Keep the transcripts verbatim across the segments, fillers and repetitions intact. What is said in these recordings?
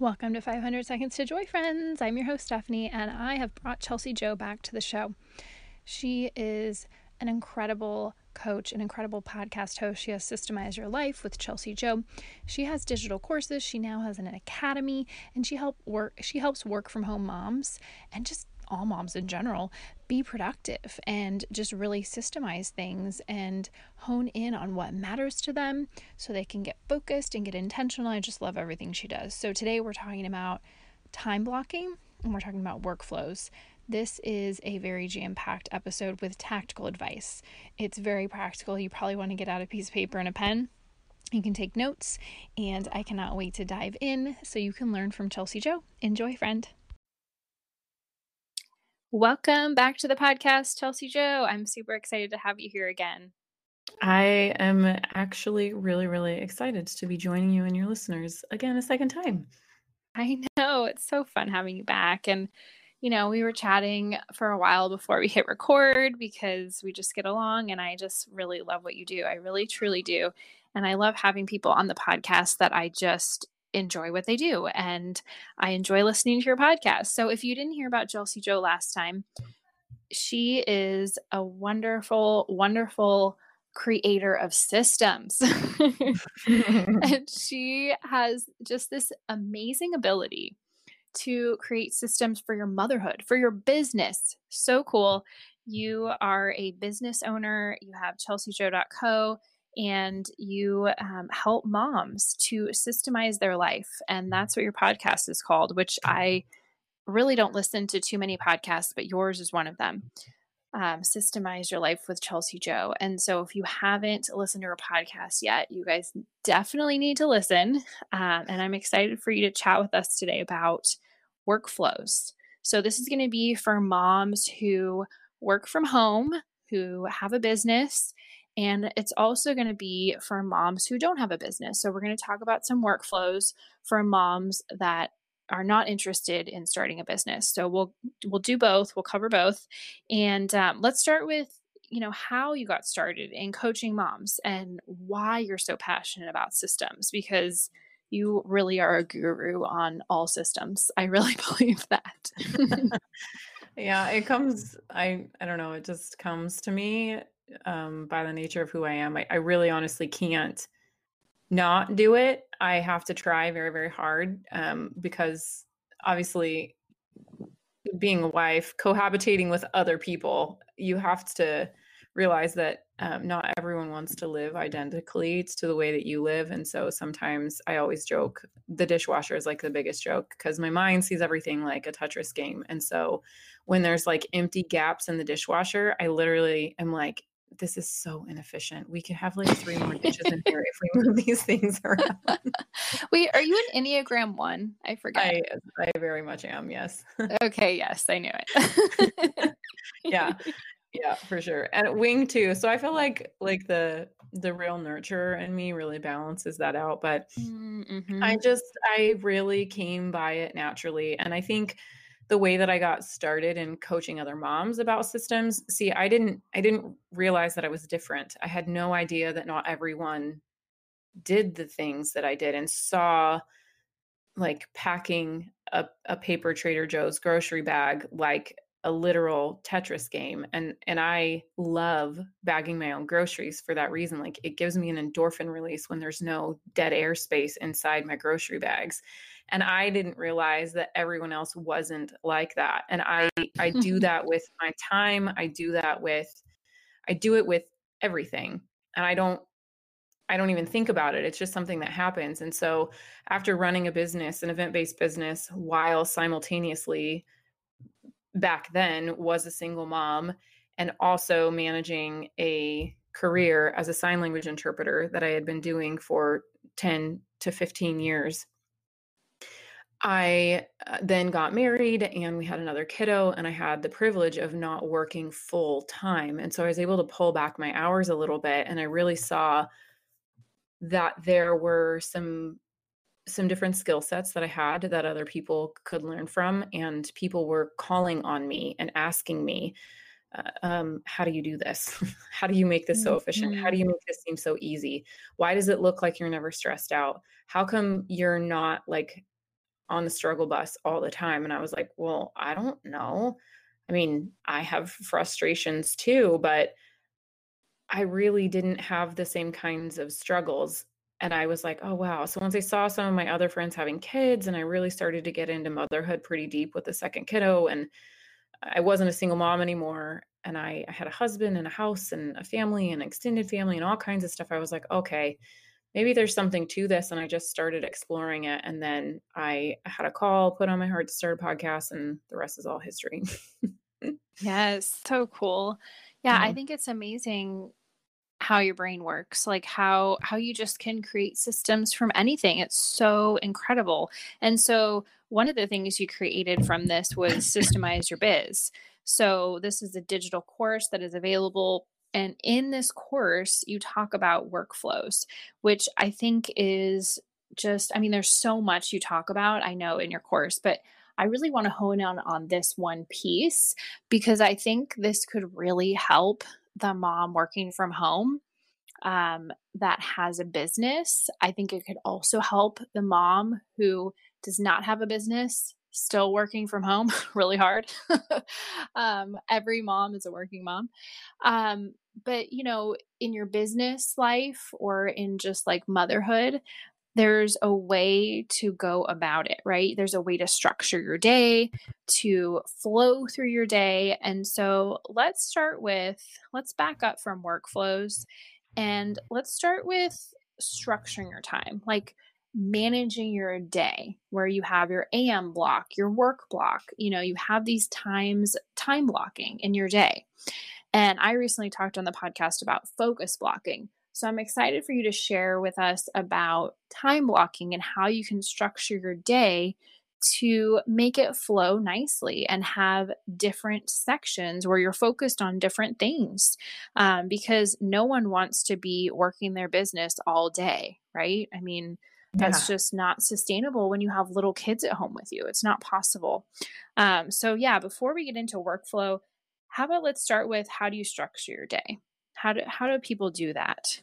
Welcome to five hundred Seconds to Joy, friends. I'm your host, Stephanie, and I have brought Chelsi Jo back to the show. She is an incredible coach, an incredible podcast host. She has Systemize Your Life with Chelsi Jo. She has digital courses. She now has an academy, and she help work. She helps work from home moms and just all moms in general be productive and just really systemize things and hone in on what matters to them so they can get focused and get intentional. I just love everything she does. So today we're talking about time blocking and we're talking about workflows. This is a very jam-packed episode with tactical advice. It's very practical. You probably want to get out a piece of paper and a pen. You can take notes, and I cannot wait to dive in so you can learn from Chelsi Jo. Enjoy, friend. Welcome back to the podcast, Chelsi Jo. I'm super excited to have you here again. I am actually really, really excited to be joining you and your listeners again a second time. I know. It's so fun having you back. And, you know, we were chatting for a while before we hit record because we just get along and I just really love what you do. I really, truly do. And I love having people on the podcast that I just enjoy what they do, and I enjoy listening to your podcast. So if you didn't hear about Chelsi Jo last time, she is a wonderful, wonderful creator of systems. And she has just this amazing ability to create systems for your motherhood, for your business. So cool. You are a business owner. You have chelsi jo dot co. And you um, help moms to systemize their life. And that's what your podcast is called, which I really don't listen to too many podcasts, but yours is one of them. Um, Systemize Your Life with Chelsi Jo. And so if you haven't listened to her podcast yet, you guys definitely need to listen. Um, and I'm excited for you to chat with us today about workflows. So this is going to be for moms who work from home, who have a business, and it's also going to be for moms who don't have a business. So we're going to talk about some workflows for moms that are not interested in starting a business. So we'll we'll do both. We'll cover both. And um, let's start with, you know, how you got started in coaching moms and why you're so passionate about systems, because you really are a guru on all systems. I really believe that. Yeah, it comes, I, I don't know, it just comes to me. Um, by the nature of who I am, I, I really honestly can't not do it. I have to try very, very hard um, because obviously being a wife, cohabitating with other people, you have to realize that um, not everyone wants to live identically to the way that you live. And so sometimes I always joke, the dishwasher is like the biggest joke because my mind sees everything like a Tetris game. And so when there's like empty gaps in the dishwasher, I literally am like, this is so inefficient. We could have like three more dishes in here if we move these things around. Wait, are you an Enneagram one? I forgot. I, I very much am. Yes. Okay. Yes. I knew it. Yeah. Yeah, for sure. And wing too. So I feel like, like the, the real nurturer in me really balances that out. But mm-hmm. I just, I really came by it naturally. And I think the way that I got started in coaching other moms about systems, see, I didn't, I didn't realize that I was different. I had no idea that not everyone did the things that I did and saw like packing a, a paper Trader Joe's grocery bag, like a literal Tetris game. And, and I love bagging my own groceries for that reason. Like it gives me an endorphin release when there's no dead air space inside my grocery bags. And I didn't realize that everyone else wasn't like that. And I, I do that with my time. I do that with, I do it with everything. And I don't, I don't even think about it. It's just something that happens. And so after running a business, an event-based business, while simultaneously back then was a single mom and also managing a career as a sign language interpreter that I had been doing for ten to fifteen years. I then got married and we had another kiddo and I had the privilege of not working full time. And so I was able to pull back my hours a little bit. And I really saw that there were some some different skill sets that I had that other people could learn from, and people were calling on me and asking me, uh, um, how do you do this? How do you make this so efficient? How do you make this seem so easy? Why does it look like you're never stressed out? How come you're not like on the struggle bus all the time. And I was like, well, I don't know. I mean, I have frustrations too, but I really didn't have the same kinds of struggles. And I was like, oh, wow. So once I saw some of my other friends having kids, and I really started to get into motherhood pretty deep with the second kiddo, and I wasn't a single mom anymore. And I, I had a husband and a house and a family and extended family and all kinds of stuff. I was like, okay, maybe there's something to this. And I just started exploring it. And then I had a call put on my heart to start a podcast, and the rest is all history. Yes. So cool. Yeah. Mm-hmm. I think it's amazing how your brain works, like how, how you just can create systems from anything. It's so incredible. And so one of the things you created from this was Systemize Your Biz. So this is a digital course that is available. And in this course, you talk about workflows, which I think is just, I mean, there's so much you talk about, I know, in your course, but I really want to hone in on, on this one piece, because I think this could really help the mom working from home um, that has a business. I think it could also help the mom who does not have a business, still working from home really hard. um, every mom is a working mom. Um, but, you know, in your business life or in just like motherhood, there's a way to go about it, right? There's a way to structure your day, to flow through your day. And so let's start with, let's back up from workflows, and let's start with structuring your time, like managing your day, where you have your A M block, your work block, you know, you have these times, time blocking in your day. And I recently talked on the podcast about focus blocking. So I'm excited for you to share with us about time blocking and how you can structure your day to make it flow nicely and have different sections where you're focused on different things, um, because no one wants to be working their business all day, right? I mean, that's yeah. just not sustainable when you have little kids at home with you. It's not possible. Um, so yeah, before we get into workflow, how about let's start with, how do you structure your day? How do, how do people do that?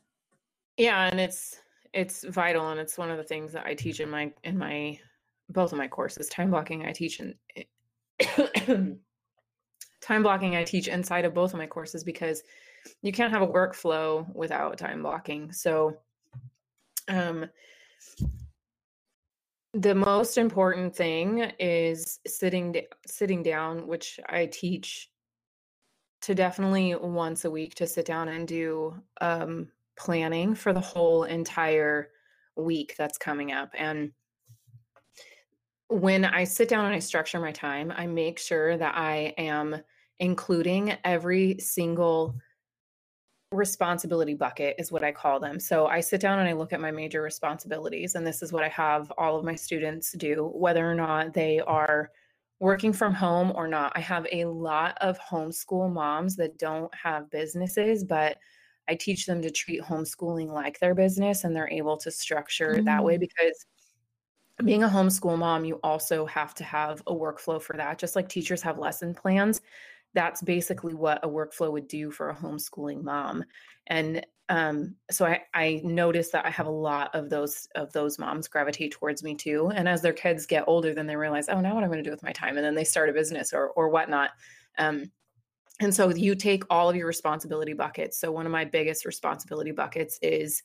Yeah. And it's, it's vital. And it's one of the things that I teach in my, in my, both of my courses, time blocking, I teach in time blocking, I teach inside of both of my courses, because you can't have a workflow without time blocking. So, um, the most important thing is sitting, sitting down, which I teach to definitely once a week, to sit down and do um, planning for the whole entire week that's coming up. And when I sit down and I structure my time, I make sure that I am including every single responsibility bucket, is what I call them. So I sit down and I look at my major responsibilities, and this is what I have all of my students do, whether or not they are working from home or not. I have a lot of homeschool moms that don't have businesses, but I teach them to treat homeschooling like their business, and they're able to structure mm-hmm. that way, because being a homeschool mom, you also have to have a workflow for that. Just like teachers have lesson plans, that's basically what a workflow would do for a homeschooling mom. And um, so I, I noticed that I have a lot of those of those moms gravitate towards me too. And as their kids get older, then they realize, oh, now what I'm going to do with my time? And then they start a business or or whatnot. Um, and so you take all of your responsibility buckets. So one of my biggest responsibility buckets is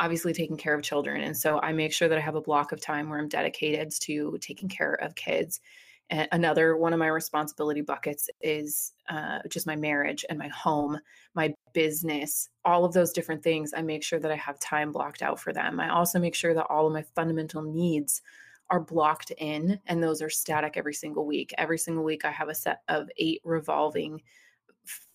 obviously taking care of children. And so I make sure that I have a block of time where I'm dedicated to taking care of kids. Another one of my responsibility buckets is uh, just my marriage and my home, my business, all of those different things. I make sure that I have time blocked out for them. I also make sure that all of my fundamental needs are blocked in, and those are static every single week. Every single week, I have a set of eight revolving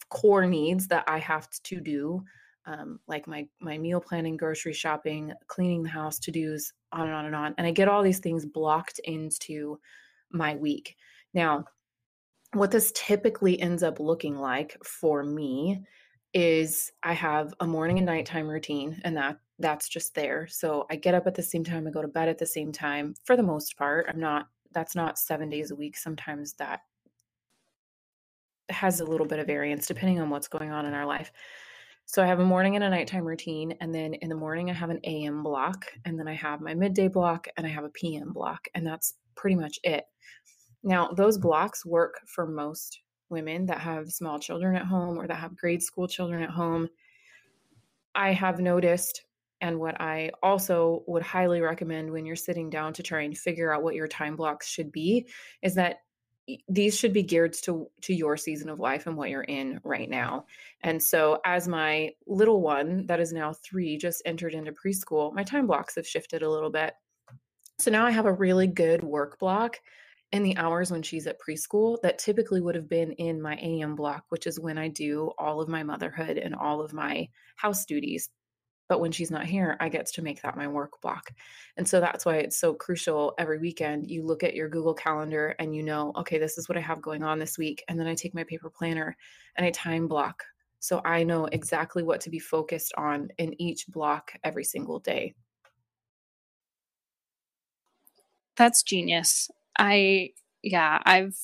core needs that I have to do, um, like my my meal planning, grocery shopping, cleaning the house, to-dos, on and on and on. And I get all these things blocked into my week. Now, what this typically ends up looking like for me is I have a morning and nighttime routine, and that that's just there. So I get up at the same time, I go to bed at the same time for the most part. I'm not, that's not seven days a week. Sometimes that has a little bit of variance depending on what's going on in our life. So I have a morning and a nighttime routine. And then in the morning, I have an A M block. And then I have my midday block and I have a P M block. And that's pretty much it. Now, those blocks work for most women that have small children at home or that have grade school children at home. I have noticed, and what I also would highly recommend when you're sitting down to try and figure out what your time blocks should be, is that these should be geared to, to your season of life and what you're in right now. And so as my little one that is now three just entered into preschool, my time blocks have shifted a little bit. So now I have a really good work block in the hours when she's at preschool that typically would have been in my A M block, which is when I do all of my motherhood and all of my house duties. But when she's not here, I get to make that my work block. And so that's why it's so crucial every weekend. You look at your Google Calendar and you know, okay, this is what I have going on this week. And then I take my paper planner and I time block. So I know exactly what to be focused on in each block every single day. That's genius. I, yeah, I've,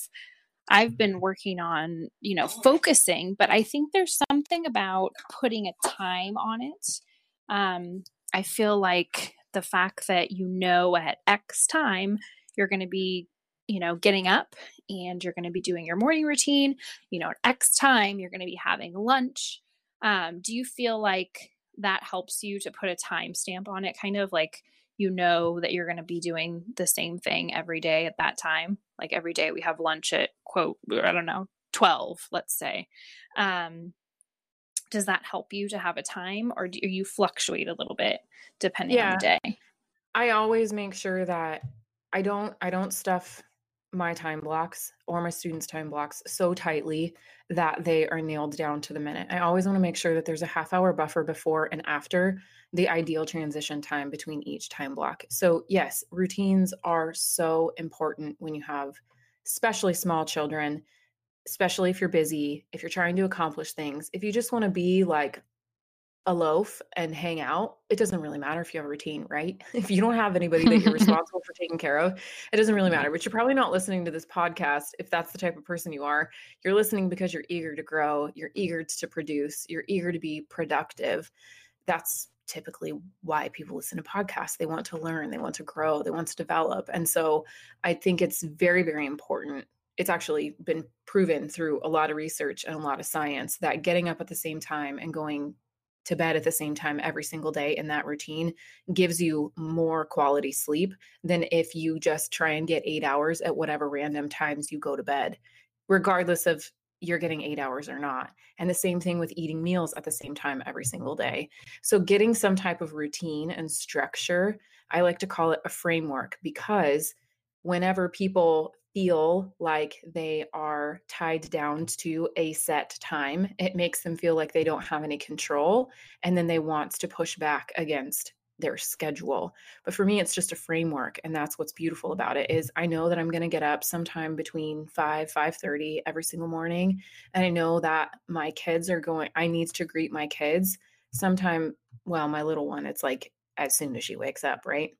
I've been working on, you know, focusing, but I think there's something about putting a time on it. Um, I feel like the fact that, you know, at X time, you're going to be, you know, getting up and you're going to be doing your morning routine, you know, at X time, you're going to be having lunch. Um, do you feel like that helps you to put a time stamp on it? Kind of like, you know, that you're going to be doing the same thing every day at that time. Like every day we have lunch at quote, I don't know, twelve, let's say. Um, Does that help you to have a time, or do you fluctuate a little bit depending yeah. on the day? I always make sure that I don't, I don't stuff my time blocks or my students' time blocks so tightly that they are nailed down to the minute. I always want to make sure that there's a half hour buffer before and after the ideal transition time between each time block. So yes, routines are so important when you have especially small children, especially if you're busy, if you're trying to accomplish things, if you just want to be like a loaf and hang out, it doesn't really matter if you have a routine, right? If you don't have anybody that you're responsible for taking care of, it doesn't really matter. But you're probably not listening to this podcast if that's the type of person you are. You're listening because you're eager to grow, you're eager to produce, you're eager to be productive. That's typically why people listen to podcasts. They want to learn, they want to grow, they want to develop. And so I think it's very, very important. It's actually been proven through a lot of research and a lot of science that getting up at the same time and going to bed at the same time every single day in that routine gives you more quality sleep than if you just try and get eight hours at whatever random times you go to bed, regardless of you're getting eight hours or not. And the same thing with eating meals at the same time every single day. So getting some type of routine and structure, I like to call it a framework, because whenever people feel like they are tied down to a set time, it makes them feel like they don't have any control, and then they want to push back against their schedule. But for me, it's just a framework, and that's what's beautiful about it is I know that I'm going to get up sometime between five, five thirty every single morning, and I know that my kids are going, I need to greet my kids sometime, well, my little one, it's like as soon as she wakes up, right?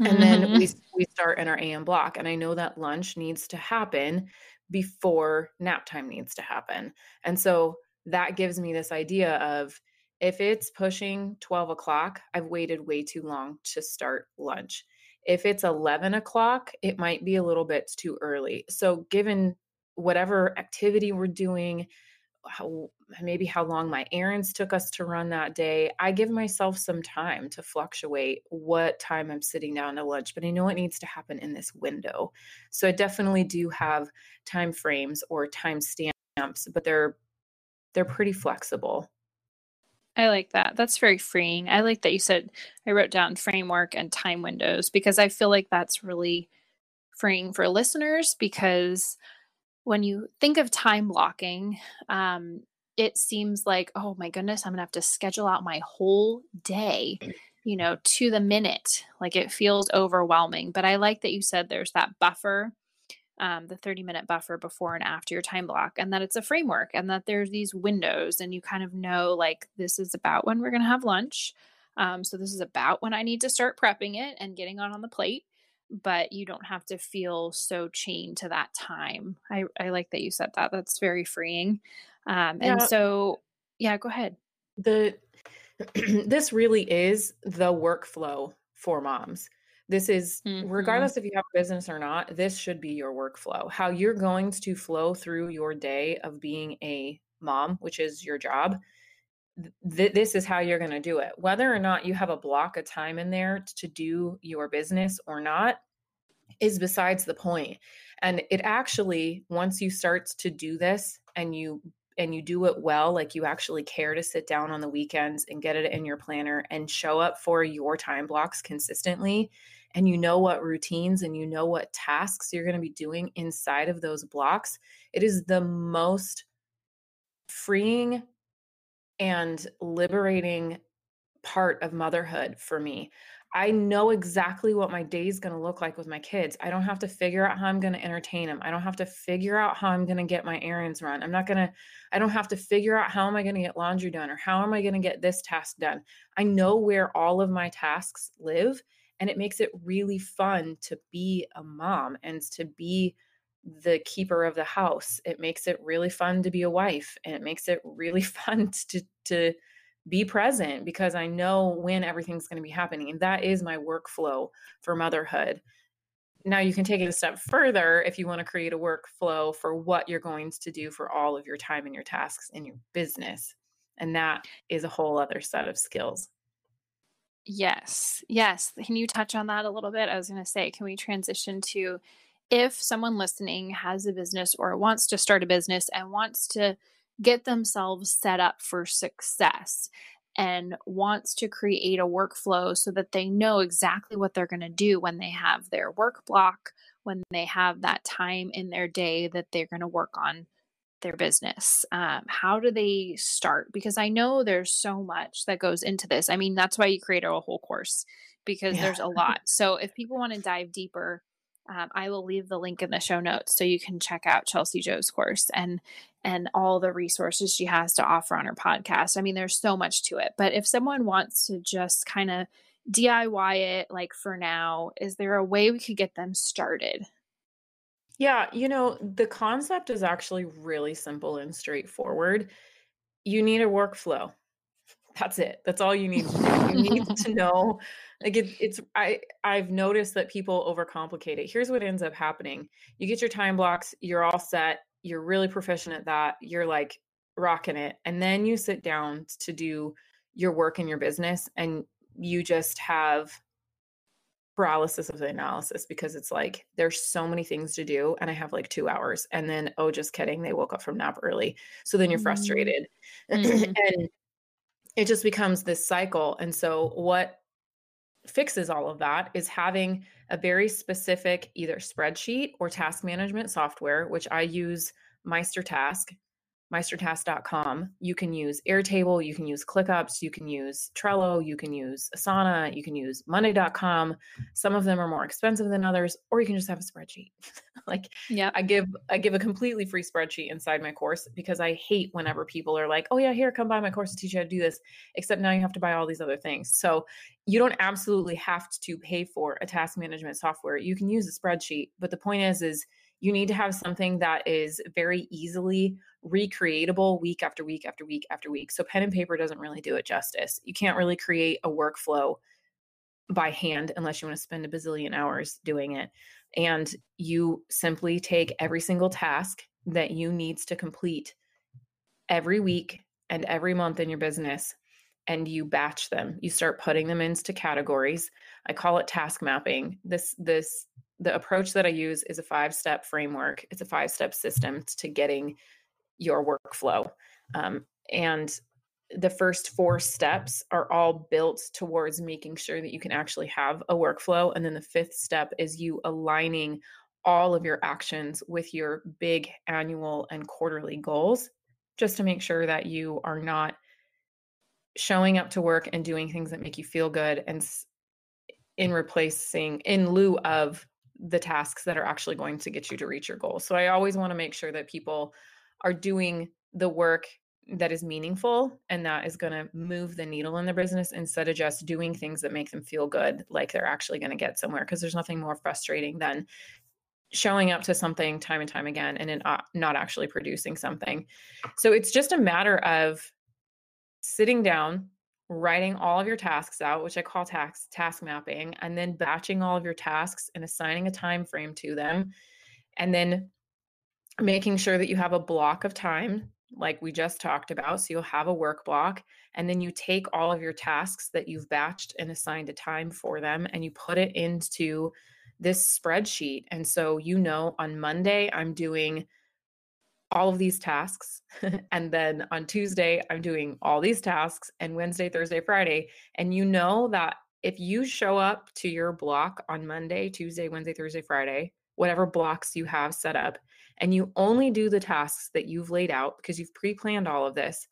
And then mm-hmm. we we start in our A M block. And I know that lunch needs to happen before nap time needs to happen. And so that gives me this idea of if it's pushing twelve o'clock, I've waited way too long to start lunch. If it's eleven o'clock, it might be a little bit too early. So given whatever activity we're doing, how, maybe how long my errands took us to run that day, I give myself some time to fluctuate what time I'm sitting down to lunch, but I know it needs to happen in this window. So I definitely do have time frames or time stamps, but they're, they're pretty flexible. I like that. That's very freeing. I like that you said, I wrote down framework and time windows, because I feel like that's really freeing for listeners, because when you think of time blocking, um, it seems like, oh my goodness, I'm gonna have to schedule out my whole day, you know, to the minute. Like it feels overwhelming. But I like that you said there's that buffer, um, the thirty minute buffer before and after your time block, and that it's a framework and that there's these windows and you kind of know like this is about when we're gonna have lunch. Um, so this is about when I need to start prepping it and getting on on the plate. But you don't have to feel so chained to that time. I, I like that you said that. That's very freeing. Um, and yeah. so, yeah, go ahead. the this really is the workflow for moms. This is, mm-hmm. regardless if you have a business or not, this should be your workflow. How you're going to flow through your day of being a mom, which is your job, th- this is how you're going to do it. Whether or not you have a block of time in there to do your business or not is besides the point. And it actually, once you start to do this and you and you do it well, like you actually care to sit down on the weekends and get it in your planner and show up for your time blocks consistently, and you know what routines and you know what tasks you're going to be doing inside of those blocks, it is the most freeing and liberating part of motherhood for me. I know exactly what my day is going to look like with my kids. I don't have to figure out how I'm going to entertain them. I don't have to figure out how I'm going to get my errands run. I'm not going to, I don't have to figure out how am I going to get laundry done or how am I going to get this task done. I know where all of my tasks live, and it makes it really fun to be a mom and to be the keeper of the house. It makes it really fun to be a wife, and it makes it really fun to, to, be present, because I know when everything's going to be happening. And that is my workflow for motherhood. Now you can take it a step further if you want to create a workflow for what you're going to do for all of your time and your tasks in your business. And that is a whole other set of skills. Yes. Yes. Can you touch on that a little bit? I was going to say, can we transition to, if someone listening has a business or wants to start a business and wants to get themselves set up for success and wants to create a workflow so that they know exactly what they're going to do when they have their work block, when they have that time in their day that they're going to work on their business. Um, how do they start? Because I know there's so much that goes into this. I mean, that's why you created a whole course, because yeah. there's a lot. So if people want to dive deeper, Um, I will leave the link in the show notes so you can check out Chelsi Jo's course and and all the resources she has to offer on her podcast. I mean, there's so much to it. But if someone wants to just kind of D I Y it, like for now, is there a way we could get them started? Yeah, you know, the concept is actually really simple and straightforward. You need a workflow. That's it. That's all you need to do. You need to know, like it, it's, I, I've noticed that people overcomplicate it. Here's what ends up happening. You get your time blocks, you're all set. You're really proficient at that. You're like rocking it. And then you sit down to do your work and your business, and you just have paralysis of the analysis, because it's like, there's so many things to do and I have like two hours and then, oh, just kidding. They woke up from nap early. So then you're frustrated. Mm-hmm. and it just becomes this cycle. And so what fixes all of that is having a very specific either spreadsheet or task management software, which I use MeisterTask, Meister Task dot com. You can use Airtable, you can use ClickUps, you can use Trello, you can use Asana, you can use Monday dot com. Some of them are more expensive than others, or you can just have a spreadsheet. like yeah. I give I give a completely free spreadsheet inside my course, because I hate whenever people are like, oh yeah, here, come buy my course to teach you how to do this, except now you have to buy all these other things. So you don't absolutely have to pay for a task management software. You can use a spreadsheet, but the point is, is you need to have something that is very easily recreatable week after week after week after week. So pen and paper doesn't really do it justice. You can't really create a workflow by hand unless you want to spend a bazillion hours doing it. And you simply take every single task that you need to complete every week and every month in your business, and you batch them. You start putting them into categories. I call it task mapping. This, this, the approach that I use is a five-step framework. It's a five-step system to getting your workflow. Um, and the first four steps are all built towards making sure that you can actually have a workflow. And then the fifth step is you aligning all of your actions with your big annual and quarterly goals, just to make sure that you are not showing up to work and doing things that make you feel good and in replacing, in lieu of the tasks that are actually going to get you to reach your goals. So I always want to make sure that people are doing the work that is meaningful and that is going to move the needle in their business, instead of just doing things that make them feel good, like they're actually going to get somewhere. Because there's nothing more frustrating than showing up to something time and time again and not actually producing something. So it's just a matter of sitting down, writing all of your tasks out, which I call task task mapping, and then batching all of your tasks and assigning a time frame to them, and then making sure that you have a block of time like we just talked about. So you'll have a work block, and then you take all of your tasks that you've batched and assigned a time for them, and you put it into this spreadsheet. And so, you know, on Monday, I'm doing all of these tasks. And then on Tuesday, I'm doing all these tasks, and Wednesday, Thursday, Friday. And you know that if you show up to your block on Monday, Tuesday, Wednesday, Thursday, Friday, whatever blocks you have set up, and you only do the tasks that you've laid out because you've pre-planned all of this,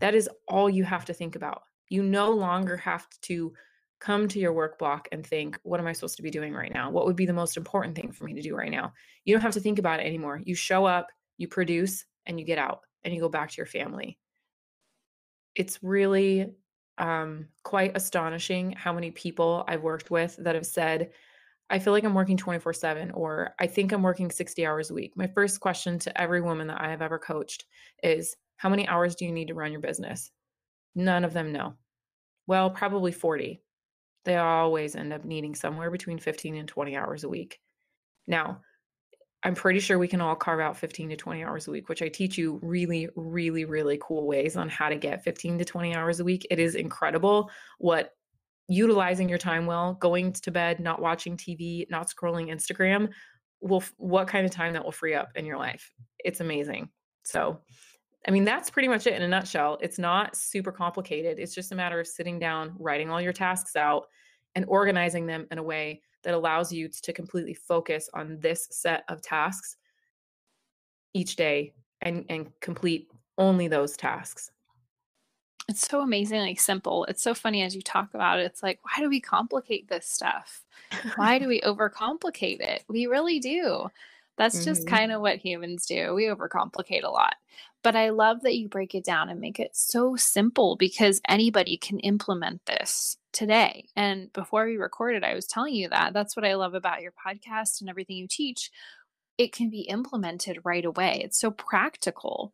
that is all you have to think about. You no longer have to come to your work block and think, what am I supposed to be doing right now? What would be the most important thing for me to do right now? You don't have to think about it anymore. You show up, you produce, and you get out, and you go back to your family. It's really um, quite astonishing how many people I've worked with that have said, I feel like I'm working twenty-four seven, or I think I'm working sixty hours a week. My first question to every woman that I have ever coached is, how many hours do you need to run your business? None of them know. Well, probably forty. They always end up needing somewhere between fifteen and twenty hours a week. Now, I'm pretty sure we can all carve out fifteen to twenty hours a week, which I teach you really, really, really cool ways on how to get fifteen to twenty hours a week. It is incredible what utilizing your time well, going to bed, not watching T V, not scrolling Instagram, will what kind of time that will free up in your life. It's amazing. So, I mean, that's pretty much it in a nutshell. It's not super complicated. It's just a matter of sitting down, writing all your tasks out, and organizing them in a way that allows you to completely focus on this set of tasks each day and, and complete only those tasks. It's so amazingly simple. It's so funny as you talk about it. It's like, why do we complicate this stuff? Why do we overcomplicate it? We really do. That's mm-hmm. just kind of what humans do. We overcomplicate a lot. But I love that you break it down and make it so simple, because anybody can implement this today. And before we recorded, I was telling you that. That's what I love about your podcast and everything you teach. It can be implemented right away. It's so practical.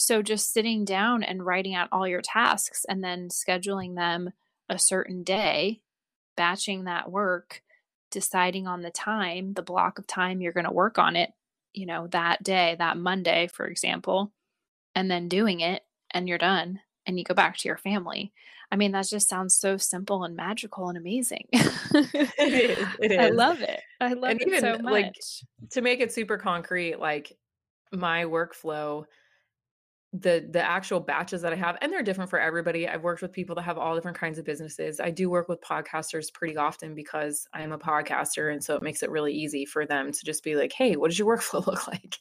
So just sitting down and writing out all your tasks and then scheduling them a certain day, batching that work, deciding on the time, the block of time you're going to work on it, you know, that day, that Monday, for example, and then doing it, and you're done, and you go back to your family. I mean, that just sounds so simple and magical and amazing. It is. It is. I love it. I love and it even, so much. Like, to make it super concrete, like my workflow, the the actual batches that I have, and they're different for everybody. I've worked with people that have all different kinds of businesses. I do work with podcasters pretty often because I'm a podcaster. And so it makes it really easy for them to just be like, hey, what does your workflow look like?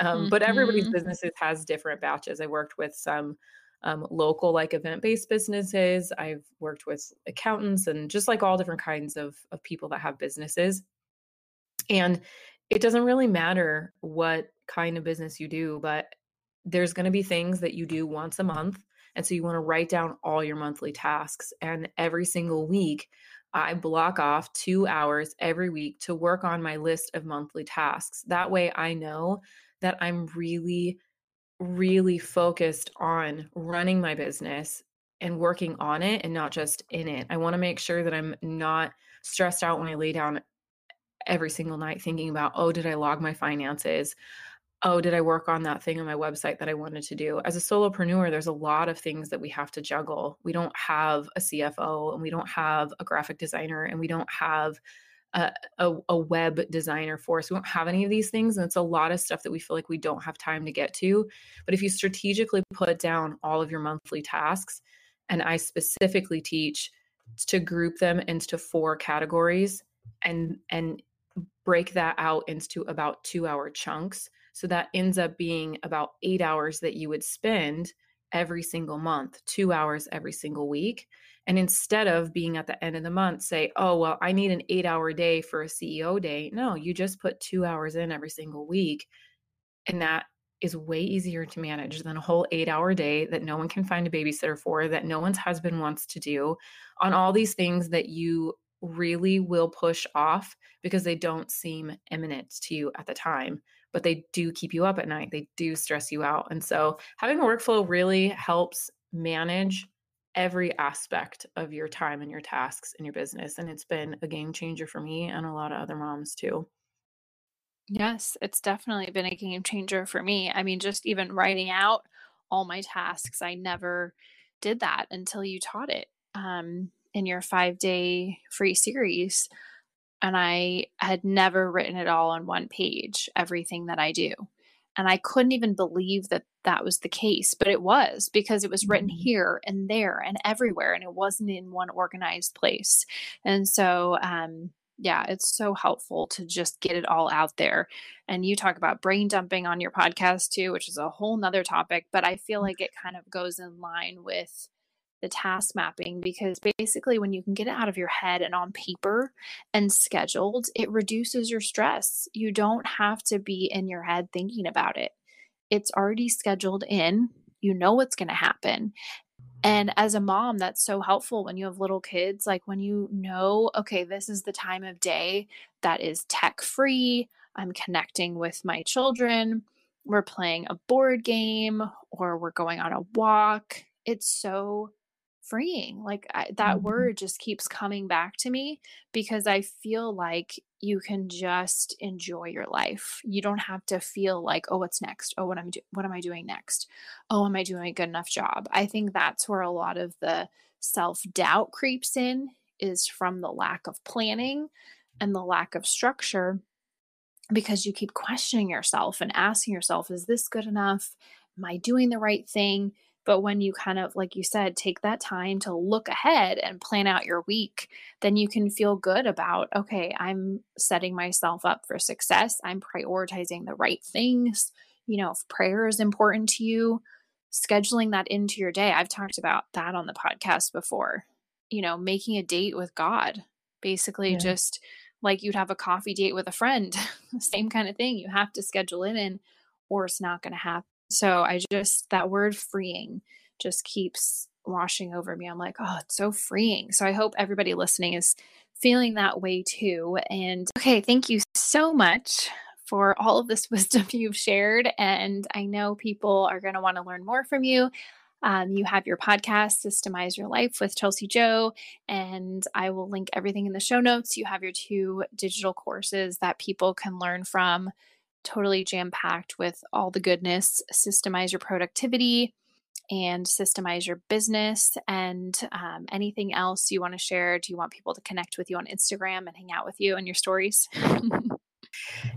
Um, mm-hmm. But everybody's businesses has different batches. I worked with some um, local, like event-based businesses. I've worked with accountants and just like all different kinds of, of people that have businesses. And it doesn't really matter what kind of business you do, but there's going to be things that you do once a month. And so you want to write down all your monthly tasks. And every single week, I block off two hours every week to work on my list of monthly tasks. That way I know that I'm really, really focused on running my business and working on it and not just in it. I want to make sure that I'm not stressed out when I lay down every single night thinking about, oh, did I log my finances? Oh, did I work on that thing on my website that I wanted to do? As a solopreneur, there's a lot of things that we have to juggle. We don't have a C F O, and we don't have a graphic designer, and we don't have a, a, a web designer for us. We don't have any of these things. And it's a lot of stuff that we feel like we don't have time to get to. But if you strategically put down all of your monthly tasks, and I specifically teach to group them into four categories and, and break that out into about two hour chunks. So that ends up being about eight hours that you would spend every single month, two hours every single week. And instead of being at the end of the month, say, oh, well, I need an eight hour day for a C E O day. No, you just put two hours in every single week. And that is way easier to manage than a whole eight hour day that no one can find a babysitter for, that no one's husband wants to do, on all these things that you really will push off because they don't seem imminent to you at the time, but they do keep you up at night. They do stress you out. And so having a workflow really helps manage every aspect of your time and your tasks in your business. And it's been a game changer for me and a lot of other moms too. Yes, it's definitely been a game changer for me. I mean, just even writing out all my tasks, I never did that until you taught it um, in your five-day free series. And I had never written it all on one page, everything that I do. And I couldn't even believe that that was the case, but it was, because it was written here and there and everywhere, and it wasn't in one organized place. And so, um, yeah, it's so helpful to just get it all out there. And you talk about brain dumping on your podcast too, which is a whole nother topic, but I feel like it kind of goes in line with the task mapping, because basically when you can get it out of your head and on paper and scheduled, it reduces your stress. You don't have to be in your head thinking about it. It's already scheduled in, you know what's going to happen. And as a mom, that's so helpful when you have little kids, like when you know, okay, this is the time of day that is tech free. I'm connecting with my children. We're playing a board game or we're going on a walk. It's so freeing. Like I, that mm-hmm. word just keeps coming back to me, because I feel like you can just enjoy your life. You don't have to feel like, oh, what's next? Oh, what am I do- what am I doing next? Oh, am I doing a good enough job? I think that's where a lot of the self-doubt creeps in, is from the lack of planning and the lack of structure, because you keep questioning yourself and asking yourself, is this good enough? Am I doing the right thing? But when you kind of, like you said, take that time to look ahead and plan out your week, then you can feel good about, okay, I'm setting myself up for success. I'm prioritizing the right things. You know, if prayer is important to you, scheduling that into your day. I've talked about that on the podcast before, you know, making a date with God, basically yeah. just like you'd have a coffee date with a friend, same kind of thing. You have to schedule it in or it's not going to happen. So I just, that word freeing just keeps washing over me. I'm like, oh, it's so freeing. So I hope everybody listening is feeling that way too. And okay, thank you so much for all of this wisdom you've shared. And I know people are going to want to learn more from you. Um, you have your podcast, Systemize Your Life with Chelsi Jo, and I will link everything in the show notes. You have your two digital courses that people can learn from. Totally jam-packed with all the goodness, Systemize Your Productivity and Systemize Your Business, and um, anything else you want to share. Do you want people to connect with you on Instagram and hang out with you and your stories?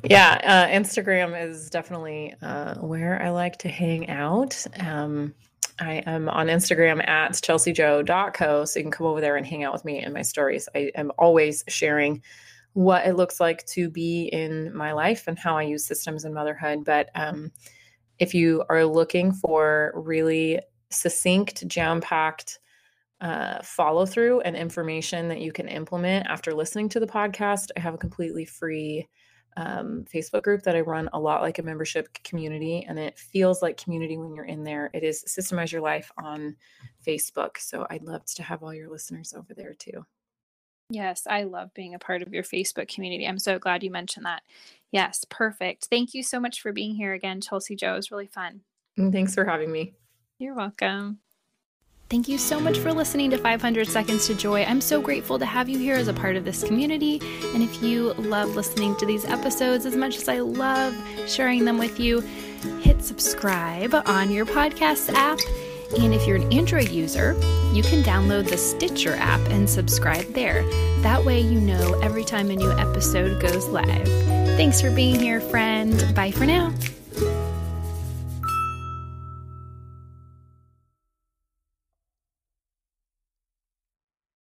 yeah, uh, Instagram is definitely uh, where I like to hang out. Um, I am on Instagram at chelsi jo dot co, so you can come over there and hang out with me and my stories. I am always sharing what it looks like to be in my life and how I use systems in motherhood. But um, if you are looking for really succinct, jam-packed uh, follow-through and information that you can implement after listening to the podcast, I have a completely free um, Facebook group that I run a lot like a membership community, and it feels like community when you're in there. It is Systemize Your Life on Facebook. So I'd love to have all your listeners over there too. Yes, I love being a part of your Facebook community. I'm so glad you mentioned that. Yes, perfect. Thank you so much for being here again, Chelsi Jo. It was really fun. Thanks for having me. You're welcome. Thank you so much for listening to five hundred Seconds to Joy. I'm so grateful to have you here as a part of this community. And if you love listening to these episodes as much as I love sharing them with you, hit subscribe on your podcast app. And if you're an Android user, you can download the Stitcher app and subscribe there. That way you know every time a new episode goes live. Thanks for being here, friend. Bye for now.